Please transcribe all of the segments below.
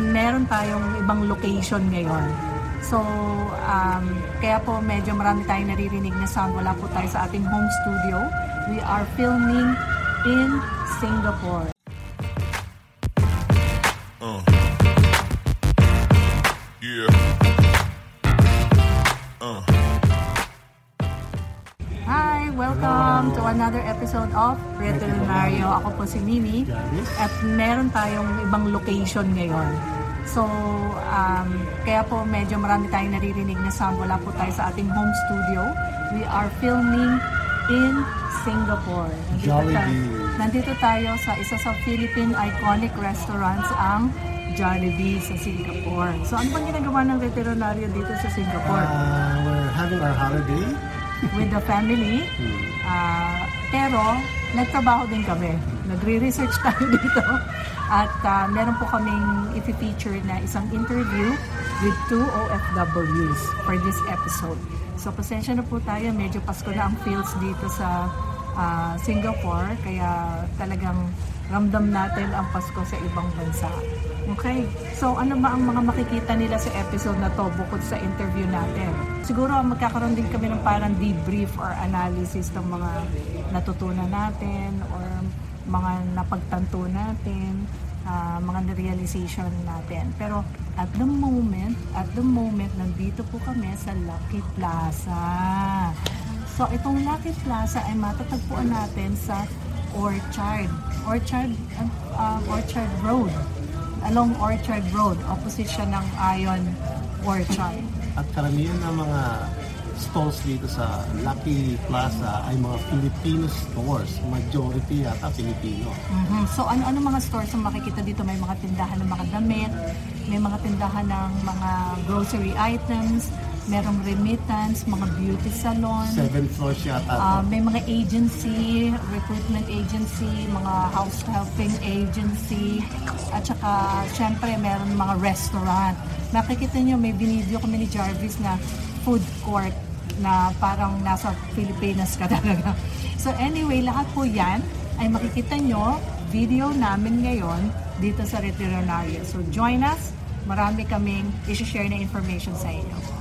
Meron tayong ibang location ngayon. So, kaya po medyo marami tayong naririnig na sound. Wala po tayo sa ating home studio. We are filming in Singapore. Hi, welcome to another episode of Retironaryo. Ako po si Mimi at meron tayong ibang location ngayon. So, kaya po medyo marami tayong naririnig na sound. Wala po tayo sa ating home studio. We are filming in Singapore. Nandito tayo sa isa sa Philippine iconic restaurants, ang Jollibee sa Singapore. So, ano bang ginagawa ng Retironaryo dito sa Singapore? We're having our holiday with the family, pero nagtrabaho din kami. Nagre-research tayo dito at meron po kaming i-feature na isang interview with two OFWs for this episode. So pasensya na po tayo, medyo Pasko na ang feels dito sa Singapore, kaya talagang ramdam natin ang Pasko sa ibang bansa. Okay, so ano ba ang mga makikita nila sa episode na to bukod sa interview natin? Siguro magkakaroon din kami ng parang debrief or analysis ng mga natutunan natin or mga napagtanto natin, mga realization natin. Pero at the moment, nandito po kami sa Lucky Plaza. So itong Lucky Plaza ay matatagpuan natin sa Orchard Road. Along Orchard Road, opposite siya ng ION Orchard. At karamihan ng mga stalls dito sa Lucky Plaza ay mga Filipino stores. Majority yata Filipino. Mm-hmm. So ano-ano mga stores ang makikita dito? May mga tindahan ng mga damit, may mga tindahan ng mga grocery items, merong remittance, mga beauty salon. 7 floors yata. May mga agency, recruitment agency, mga house helping agency, at saka syempre meron mga restaurant. Nakikita nyo, may binidyo kami ni Jarvis na food court na parang nasa Pilipinas ka talaga. So anyway, lahat po yan ay makikita nyo video namin ngayon dito sa Retironaryo. So join us, marami kaming i-share na information sa inyo.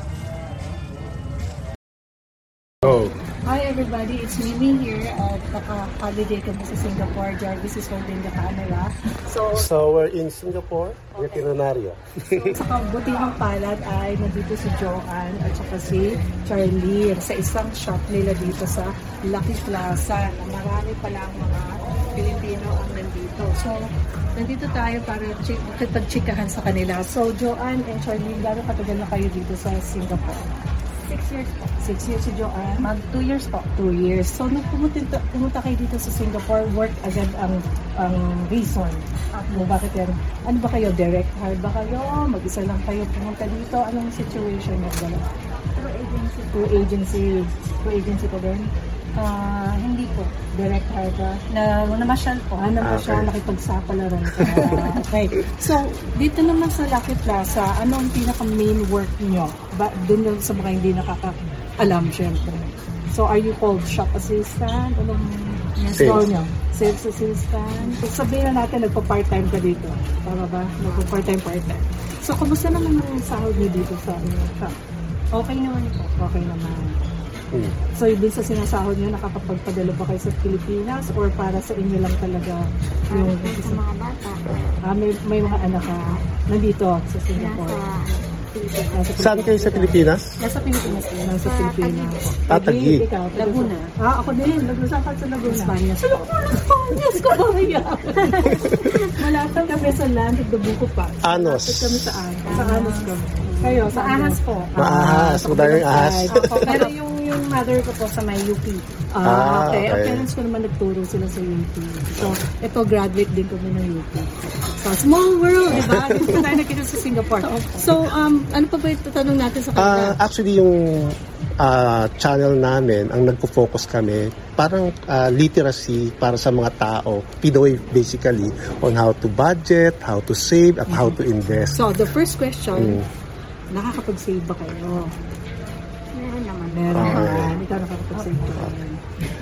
Hi everybody, it's Mimi here at naka-holiday kami sa Singapore. Jarvis is holding the camera. So we're in Singapore, okay. Retironaryo. So sa kabutihang palad ay nandito si Joanne at saka si Charlie sa isang shop nila dito sa Lucky Plaza. Marami palang mga Pilipino ang nandito. So nandito tayo para pag-chikahan sa kanila. So Joanne and Charlie, gano'ng katagal na kayo dito sa Singapore? 6 years po. 6 years si Joanne. Mag 2 years po. 2 years. So, nung pumunta kayo dito sa Singapore, work agad ang reason. Mo bakit yan? Ano ba kayo? Direct hire ba kayo? Mag-isa lang kayo pumunta dito? Anong situation mo? Through agency ko din? Hindi po. Direct hire ba? Namasyal po. Namasyal. Nakipagsapalaran ka. Okay. So, dito naman sa Lucky Plaza, anong pinaka-main work niyo? Doon lang sa mga hindi nakaka-alam, syempre. So, are you called shop assistant? Anong store niyo? Sales assistant? So, sabihin na natin, nagpa-part-time ka dito. Tama ba? Nagpa-part-time. So, kumusta naman ang sahod niyo dito sa shop? Okay naman po. Okay naman. So, ibig sa sinasahod nyo, nakakapagpadalo ba kayo sa Pilipinas or para sa inyo lang talaga yung... Sa mga bata. May mga anak ka nandito sa Singapore. Saan kayo sa Pilipinas? Nasa Pilipinas kayo. Nasa Pilipinas. Taguig. Laguna. Ako din. Naglusakan sa Laguna. Spanish po. Spanish ko. Malapit kami sa land of the Buko pa. Anos. Malapit kami sa Anos. Kayo? Sa Anas po. Maahas. Pero yung yung mother ko po sa my UP. Okay. Ang parents ko naman nagturo sila sa UP. So, ito graduate din ko na ng UP. So, small world, di ba? Hindi ko tayo nakita sa Singapore. So, ano pa ba itatanong natin sa kanila? Actually, yung channel namin, ang nagpo-focus kami, parang literacy para sa mga tao, Pinoy basically, on how to budget, how to save, at how to invest. So, the first question, nakakapag-save ba kayo?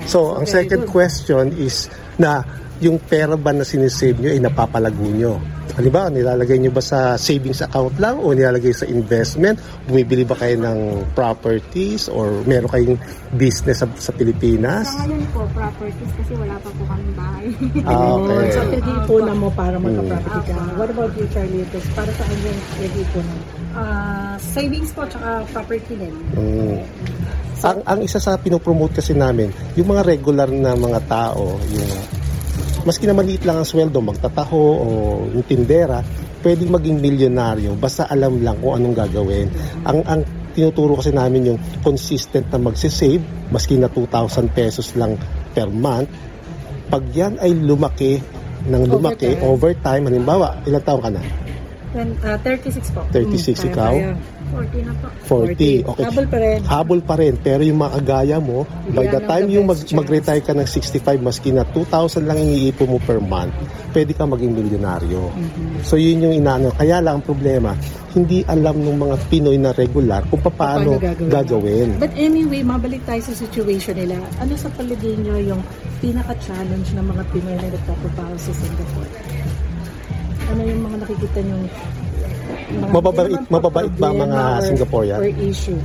So, ang second question is na yung pera ba na sinisave nyo ay napapalago nyo? Halimbawa, nilalagay nyo ba sa savings account lang o nilalagay sa investment? Bumibili ba kayo ng properties or meron kayong business sa Pilipinas? Sa ngayon po, properties kasi wala pa po kaming bahay. Okay. So, pag-iipunan mo para magka-property ka. What about you, Charlie? Para saan yung pag-iipunan? Savings po, tsaka property din. So, ang isa sa pinopromote kasi namin, yung mga regular na mga tao, yung maski na maliit lang ang sweldo, magtataho o yung tindera, pwedeng maging milyonaryo basta alam lang kung anong gagawin. Ang tinuturo kasi namin yung consistent na magsisave, maski na 2,000 pesos lang per month. Pag yan ay lumaki, overtime, halimbawa, ilang taon ka na? 36 po. 36, ikaw? 40 na po. 40, okay. Habol pa rin. Pero yung mga kagaya mo, by the time yung mag-retire ka ng 65, maski na 2,000 lang iniipo mo per month, pwede ka maging milyonaryo. So yun yung inaano. Kaya lang ang problema, hindi alam ng mga Pinoy na regular kung paano gagawin. But anyway, mabalik tayo sa situation nila. Ano sa palagay nyo yung pinaka-challenge ng mga Pinoy na nagtatrabaho sa Singapore? Ano yung mga nakikita nyo? Mababait ba mga Singaporean? Or issue?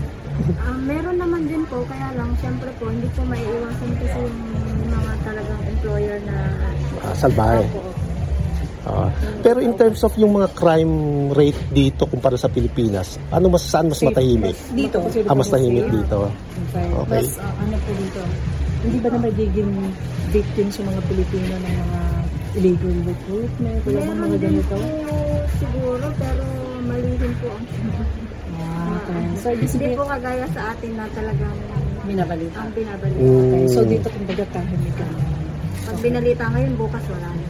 Meron naman din po, kaya lang, syempre po, hindi po maiiwasan kasi yung mga talagang employer na salbahe. Pero in terms of yung mga crime rate dito kumpara sa Pilipinas, saan mas matahimik? Dito. Mas tahimik dito. Okay. Mas ano po dito? Hindi ba na magiging victims yung mga Pilipino ng mga illegal recruitment? Meron din po siguro, pero malihin po ang So, hindi po kagaya sa atin na talagang binabalita. Okay. So, dito kumbaga tahimik lang. Pag binalita ngayon, bukas wala na.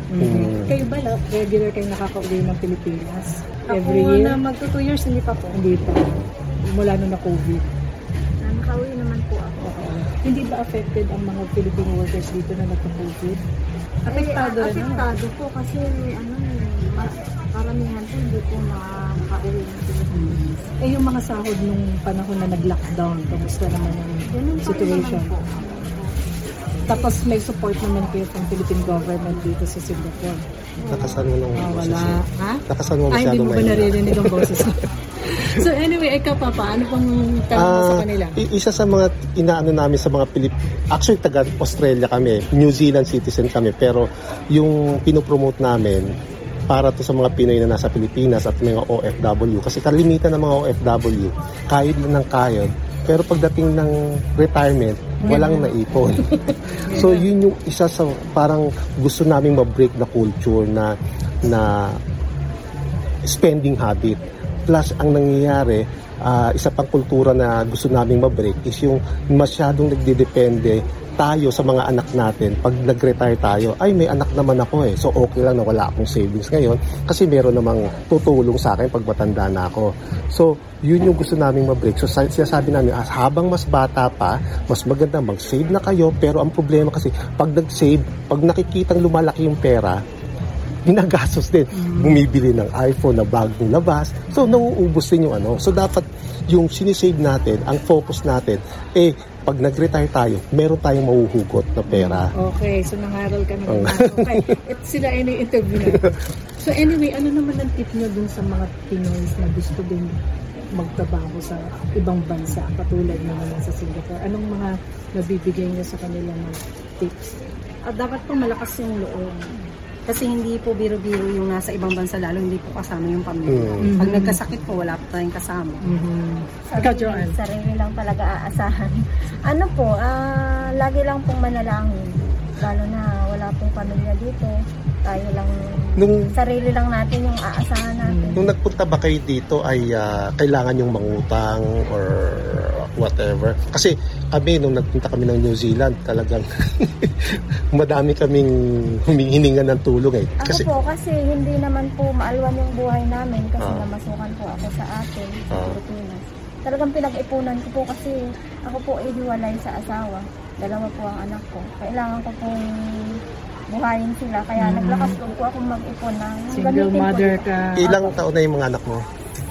Kayo ba, regular kayo nakaka-uwi ng Pilipinas? Every year? Ako na magto-2 years, hindi pa po. Hindi pa. Mula nung na-COVID. Nakauwi naman po ako. Okay. Hindi ba affected ang mga Filipino workers dito na nagka-COVID? Apektado po kasi karamihan po hindi po makauwi ng Pilipinas. Yung mga sahod nung panahon na nag-lockdown, kamusta naman yung situation? Tapos may support naman kayo from Philippine government dito sa Singapore. Nakasan mo lang ang boses. Ha? Nakasan mo masyado. Ay, hindi mo ba naririnig ang boses? So anyway, ikaw pa, paano pang tanong mo sa kanila? Isa sa mga inaano namin sa mga actually, taga Australia kami, New Zealand citizen kami, pero yung pinopromote namin, para to sa mga Pinoy na nasa Pilipinas at mga OFW. Kasi kalimitan ng mga OFW, kayod na ng kayod. Pero pagdating ng retirement, walang naipon. So yun yung isa sa parang gusto namin ma-break na culture na spending habit. Plus, ang nangyayari, isa pang kultura na gusto namin ma-break is yung masyadong nagdidepende tayo sa mga anak natin. Pag nag-retire tayo, ay may anak naman ako eh, so okay lang na wala akong savings ngayon kasi meron namang tutulong sa akin pag matanda na ako. So yun yung gusto namin ma-break. So sinasabi namin, habang mas bata pa, mas maganda mag-save na kayo. Pero ang problema kasi pag nag-save, pag nakikitang lumalaki yung pera, ginagastos din. Bumibili ng iPhone na bagong labas. So, nauubos din yung ano. So, dapat yung sinisave natin, ang focus natin, pag nag-retire tayo, meron tayong mahuhugot na pera. Okay. So, nangaral ka naman. Okay. At sila ay na-interview na. So, anyway, ano naman ang tip nyo dun sa mga Pinoys na gusto din magtrabaho sa ibang bansa, katulad naman sa Singapore? Anong mga nabibigay nyo sa kanila ng tips? Dapat po malakas yung loob. Kasi hindi po biro-biro yung nasa ibang bansa, lalo hindi po kasama yung pamilya. Pag nagkasakit po, wala po tayong kasama. Sarili lang talaga aasahan. Lagi lang pong manalangin. Lalo na wala pong pamilya dito. Tayo lang, sarili lang natin yung aasahan natin. Nung nagpunta ba kayo dito ay kailangan yung mangutang or whatever? Kasi Kami, nung nagpunta kami ng New Zealand, talagang madami kaming humihiningan ng tulong eh. Kasi hindi naman po maalwan yung buhay namin kasi namasukan po ako sa atin, sa Pilipinas. Talagang pinag-ipunan ko po kasi ako po ihiwalay sa asawa. Dalawa po ang anak ko. Kailangan ko pong buhayin sila. Kaya naglakas loob ko akong mag-ipon na single mother ka. Ilang taon na yung mga anak mo?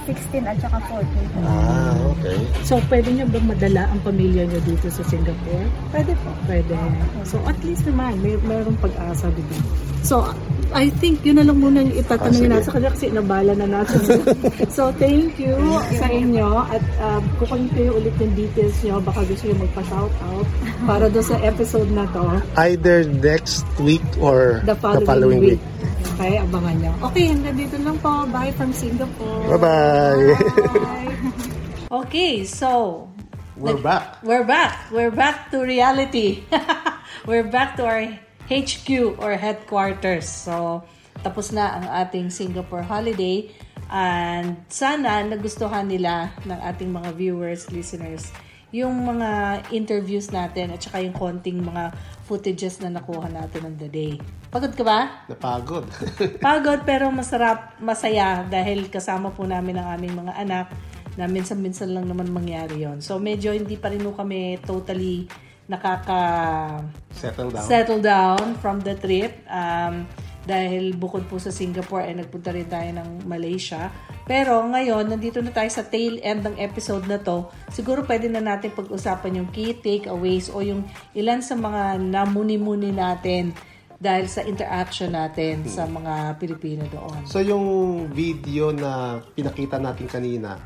16 at saka 14. Okay. So, pwede nyo ba madala ang pamilya nyo dito sa Singapore? Pwede po. Pwede. So, at least naman, mayroong pag-asa dito. So, I think yun na lang muna yung itatanong natin kasi nabala na natin. So, thank you sa inyo at kukunin ko yung ulit yung details nyo. Baka gusto nyo magpa-shoutout para doon sa episode na to. Either next week or the following week. Okay, abangan nyo. Okay, hanggang dito lang po. Bye from Singapore. Bye-bye. Bye. Okay, so We're back. We're back to reality. We're back to our HQ or headquarters. So, tapos na ang ating Singapore holiday. And sana nagustuhan nila ng ating mga viewers, listeners, yung mga interviews natin at saka yung konting mga footages na nakuha natin on the day. Pagod ka ba? Napagod. Pagod pero masarap, masaya dahil kasama po namin ang aming mga anak na minsan-minsan lang naman mangyari yon. So medyo hindi pa rin kami totally settle down from the trip. Dahil bukod po sa Singapore ay nagpunta rin tayo ng Malaysia. Pero ngayon, nandito na tayo sa tail end ng episode na to. Siguro pwede na natin pag-usapan yung key takeaways o yung ilan sa mga namuni-muni natin dahil sa interaction natin sa mga Pilipino doon. So yung video na pinakita natin kanina,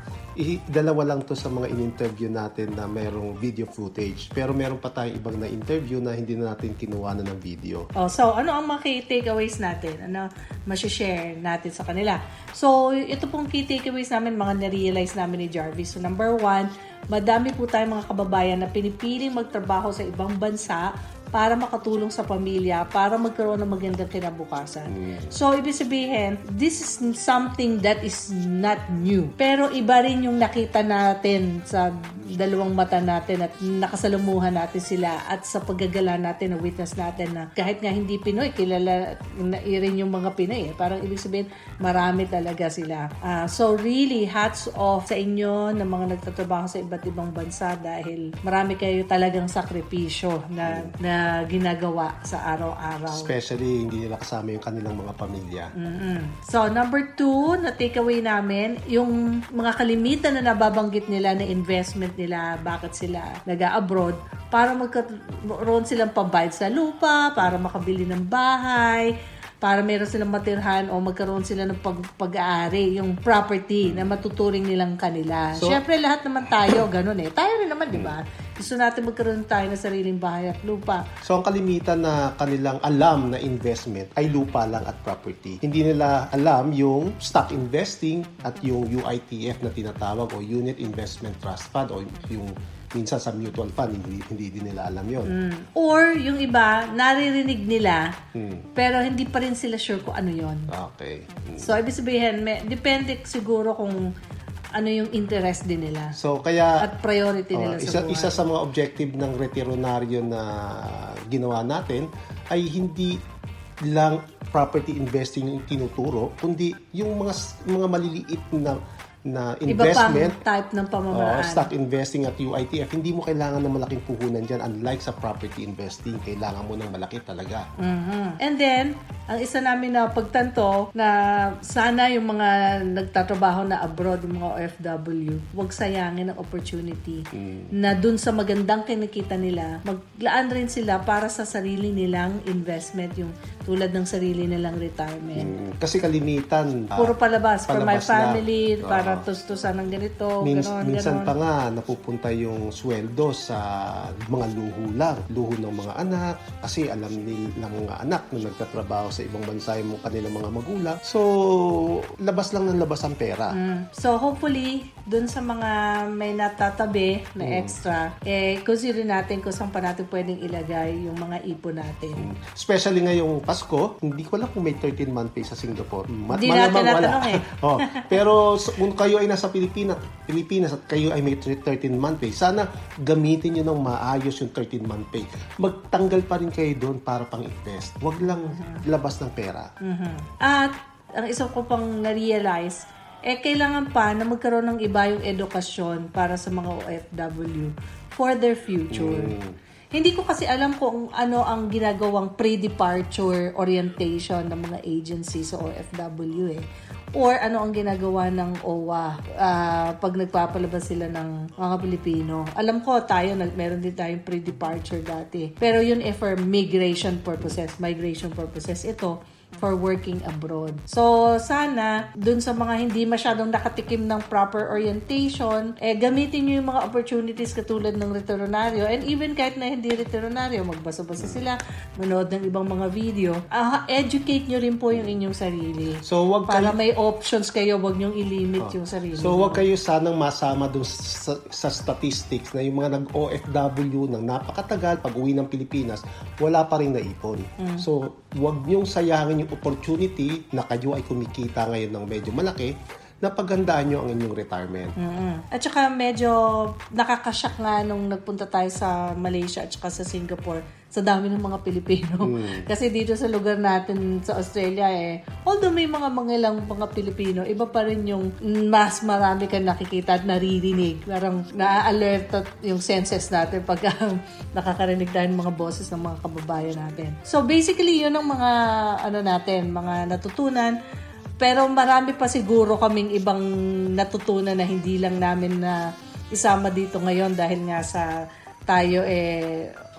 dalawa lang to sa mga in-interview natin na mayroong video footage. Pero meron pa tayong ibang na-interview na hindi na natin kinuha na ng video. Oh, so ano ang mga key takeaways natin? Ano masishare natin sa kanila? So ito pong key takeaways namin, mga na-realize namin ni Jarvis. So number one, madami po tayong mga kababayan na pinipiling magtrabaho sa ibang bansa para makatulong sa pamilya, para magkaroon ng magandang kinabukasan. So, ibig sabihin, this is something that is not new. Pero iba rin yung nakita natin sa dalawang mata natin at nakasalamuhan natin sila at sa paggagala natin na witness natin na kahit nga hindi Pinoy, kilala na rin yung mga Pinoy. Parang ibig sabihin, marami talaga sila. So, really, hats off sa inyo ng mga nagtatrabaho sa iba't ibang bansa dahil marami kayo talagang sakripisyo na ginagawa sa araw-araw. Especially, hindi nila kasama yung kanilang mga pamilya. So, number two, na takeaway namin, yung mga kalimitan na nababanggit nila na investment nila, bakit sila nag-abroad, para magkaroon silang pambayad sa lupa, para makabili ng bahay, para meron silang matirhan o magkaroon sila ng pag-aari, yung property na matuturing nilang kanila. So, siyempre, lahat naman tayo, ganun eh. Tayo rin naman, di ba? Gusto natin magkaroon tayo ng sariling bahay at lupa. So, ang kalimitan na kanilang alam na investment ay lupa lang at property. Hindi nila alam yung stock investing at yung UITF na tinatawag o Unit Investment Trust Fund o yung minsan sa mutual fund, hindi din nila alam yun. Or yung iba, naririnig nila, pero hindi pa rin sila sure kung ano yun. Okay. So, ibig sabihin, depende siguro kung ano yung interest din nila. So, kaya at priority nila sa buhay. Isa sa mga objective ng Retironaryo na ginawa natin ay hindi lang property investing yung tinuturo, kundi yung mga maliliit na investment. Iba pang type ng pamamaraan. Stock investing at UITF, hindi mo kailangan ng malaking puhunan dyan. Unlike sa property investing, kailangan mo ng malaki talaga. And then, ang isa namin na pagtanto na sana yung mga nagtatrabaho na abroad, yung mga OFW, huwag sayangin ang opportunity na dun sa magandang kinikita nila, maglaan rin sila para sa sarili nilang investment, yung tulad ng sarili nilang retirement. Kasi kalimitan. Puro palabas. For my family, para tustusan ng ganito, minsan pa nga napupunta yung sweldo sa mga luho ng mga anak kasi alam nilang mga anak na nagtatrabaho sa ibang bansa yung kanilang mga magulang, so labas lang ng labas ang pera. So hopefully dun sa mga may natatabi na extra, consider natin kung saan pa natin pwedeng ilagay yung mga ipon natin. Especially ngayong Pasko, hindi ko alam kung may 13-month pay sa Singapore. Hindi natin natanong eh. Pero kayo ay nasa Pilipinas at kayo ay may 13-month pay, sana gamitin nyo ng maayos yung 13-month pay. Magtanggal pa rin kayo doon para pang-invest. Huwag lang labas ng pera. At ang isa ko pang na-realize, kailangan pa na magkaroon ng iba yung edukasyon para sa mga OFW for their future. Hindi ko kasi alam kung ano ang ginagawang pre-departure orientation ng mga agencies sa OFW eh. Or ano ang ginagawa ng OWA pag nagpapalabas sila ng mga Pilipino. Alam ko tayo, meron din tayong pre-departure dati. Pero yun eh for migration purposes. Ito, for working abroad. So, sana, dun sa mga hindi masyadong nakatikim ng proper orientation, gamitin nyo yung mga opportunities katulad ng Retironaryo. And even kahit na hindi Retironaryo, magbasa-basa sila, manood ng ibang mga video. Educate nyo rin po yung inyong sarili. So, wag para kayo, may options kayo, wag nyong ilimit yung sarili. So, wag kayo sanang masama dun sa statistics na yung mga nag-OFW ng napakatagal pag-uwi ng Pilipinas, wala pa rin naipon. So, wag nyong sayangin yung opportunity na kayo ay kumikita ngayon ng medyo malaki, napagandaan nyo ang inyong retirement. At saka medyo nakakasyak nga nung nagpunta tayo sa Malaysia at saka sa Singapore sa dami ng mga Pilipino. Kasi dito sa lugar natin sa Australia although may mga mangilang mga Pilipino, iba pa rin yung mas marami kang nakikita at naririnig. Parang na-alert yung senses natin pag nakakarinig tayo ng mga boses ng mga kababayan natin. So basically yun ang mga mga natutunan. Pero marami pa siguro kaming ibang natutunan na hindi lang namin na isama dito ngayon dahil nga sa tayo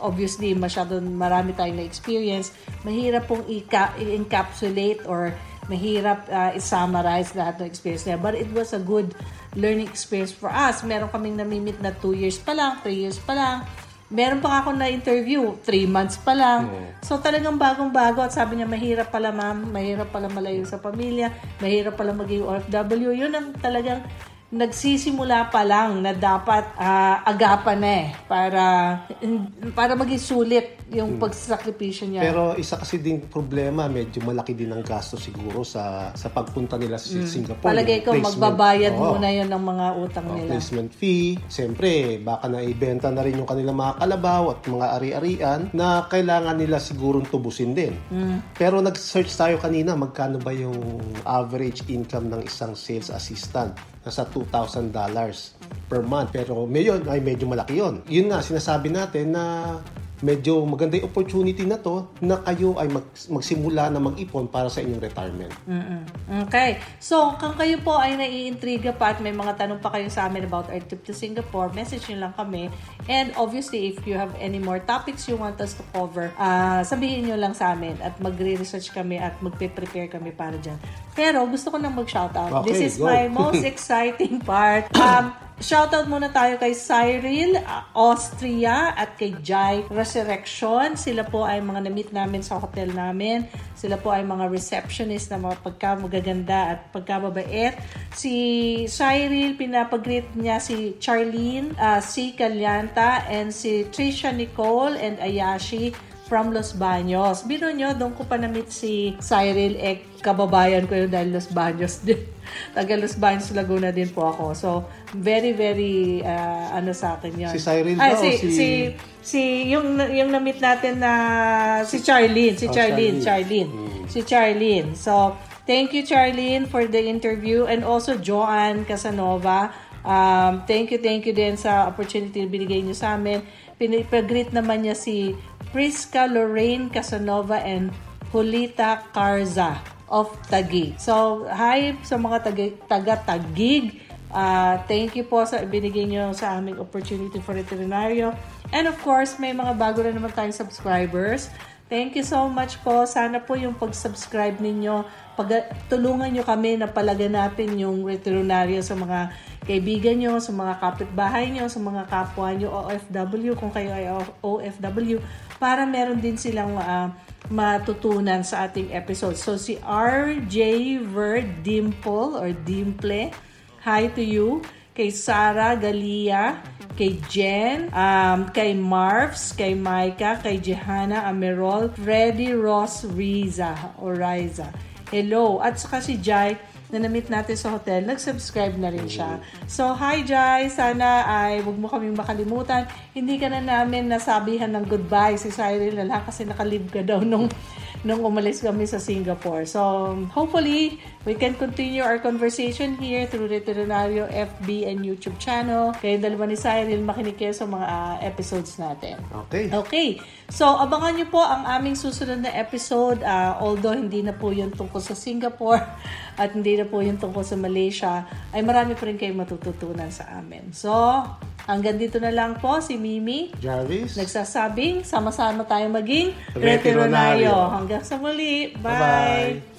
obviously masyadong marami tayong na-experience. Mahirap pong i-encapsulate or mahirap i-summarize lahat ng experience niya. But it was a good learning experience for us. Meron kaming namimit na 2 years pa lang, 3 years pa lang. Meron pa ako na interview, 3 months pa lang. So talagang bagong-bago at sabi niya, mahirap pala ma'am, mahirap pala malayo sa pamilya, mahirap pala maging OFW. Yun ang talagang nagsisimula pa lang na dapat agapan para maging sulit yung pagsasakripisyo niya. Pero isa kasi ding problema, medyo malaki din ang gasto siguro sa pagpunta nila sa Singapore. Palagay ko magbabayad muna yun ng mga utang nila. Placement fee, siyempre baka naibenta na rin yung kanilang mga kalabaw at mga ari-arian na kailangan nila sigurong tubusin din. Pero nag-search tayo kanina, magkano ba yung average income ng isang sales assistant? Nasa $2,000 per month. Pero ngayon ay medyo malaki yun. Yun nga, sinasabi natin na medyo maganda yung opportunity na to na kayo ay magsimula na mag-ipon para sa inyong retirement. Okay. So, kung kayo po ay naiintriga pa at may mga tanong pa kayo sa amin about our trip to Singapore, message nyo lang kami. And obviously, if you have any more topics you want us to cover, sabihin nyo lang sa amin at magre-research kami at magpe-prepare kami para dyan. Pero, gusto ko nang mag-shoutout. Okay, this is my most exciting part. Shoutout muna tayo kay Cyril Austria at kay Jai Resurrection. Sila po ay mga na-meet namin sa hotel namin. Sila po ay mga receptionist na mga pagkamagaganda at pagkamabait. Si Cyril, pinapag-greet niya si Charlene, si Calianta, and si Trisha Nicole and Ayashi from Los Baños. Biro nyo, doon ko pa na-meet si Cyril kababayan ko yun dahil Los Baños din. Taga Los Baños, Laguna din po ako. So, very, very, sa akin yun. Si Cyril daw? Yung na-meet natin na si Charlene. Si Charlene. So, thank you, Charlene, for the interview. And also, Joanne Casanova. Thank you din sa opportunity na binigay nyo sa amin. Pinipag-greet naman niya si Prisca Lorraine Casanova and Julita Carza of Taguig. So, hi sa mga taga-Taguig. Thank you po sa binigay nyo sa aming opportunity for Retironaryo. And of course, may mga bago na naman tayong subscribers. Thank you so much po. Sana po yung pag-subscribe ninyo, tulungan nyo kami na palaganapin yung Retironaryo sa mga kaibigan nyo, sa mga kapitbahay nyo, sa mga kapwa nyo, OFW, kung kayo ay OFW, para meron din silang matutunan sa ating episode. So, si RJ Verd Dimple or Dimple, hi to you. Kay Sara Galia, kay Jen, kay Marvs, kay Micah, kay Jehana Amerol, Freddy Ross Riza. Hello. At saka si Jai, na na-meet natin sa hotel, nag-subscribe na rin siya. So, hi Jai! Sana ay huwag mo kaming makalimutan. Hindi ka na namin nasabihan ng goodbye si Cyril na lang kasi nakalib ka daw nung umalis kami sa Singapore. So, hopefully, we can continue our conversation here through Retironaryo FB and YouTube channel. Kayo dalawa ni Cyril, makinig kayo sa mga episodes natin. Okay. Okay. So, abangan nyo po ang aming susunod na episode. Although, hindi na po yun tungkol sa Singapore at hindi na po yun tungkol sa Malaysia, ay marami pa rin kayo matututunan sa amin. So, hanggang dito na lang po si Mimi Jarvis, nagsasabing sama-sama tayong maging Retironaryo. Hanggang sa muli. Bye! Bye-bye.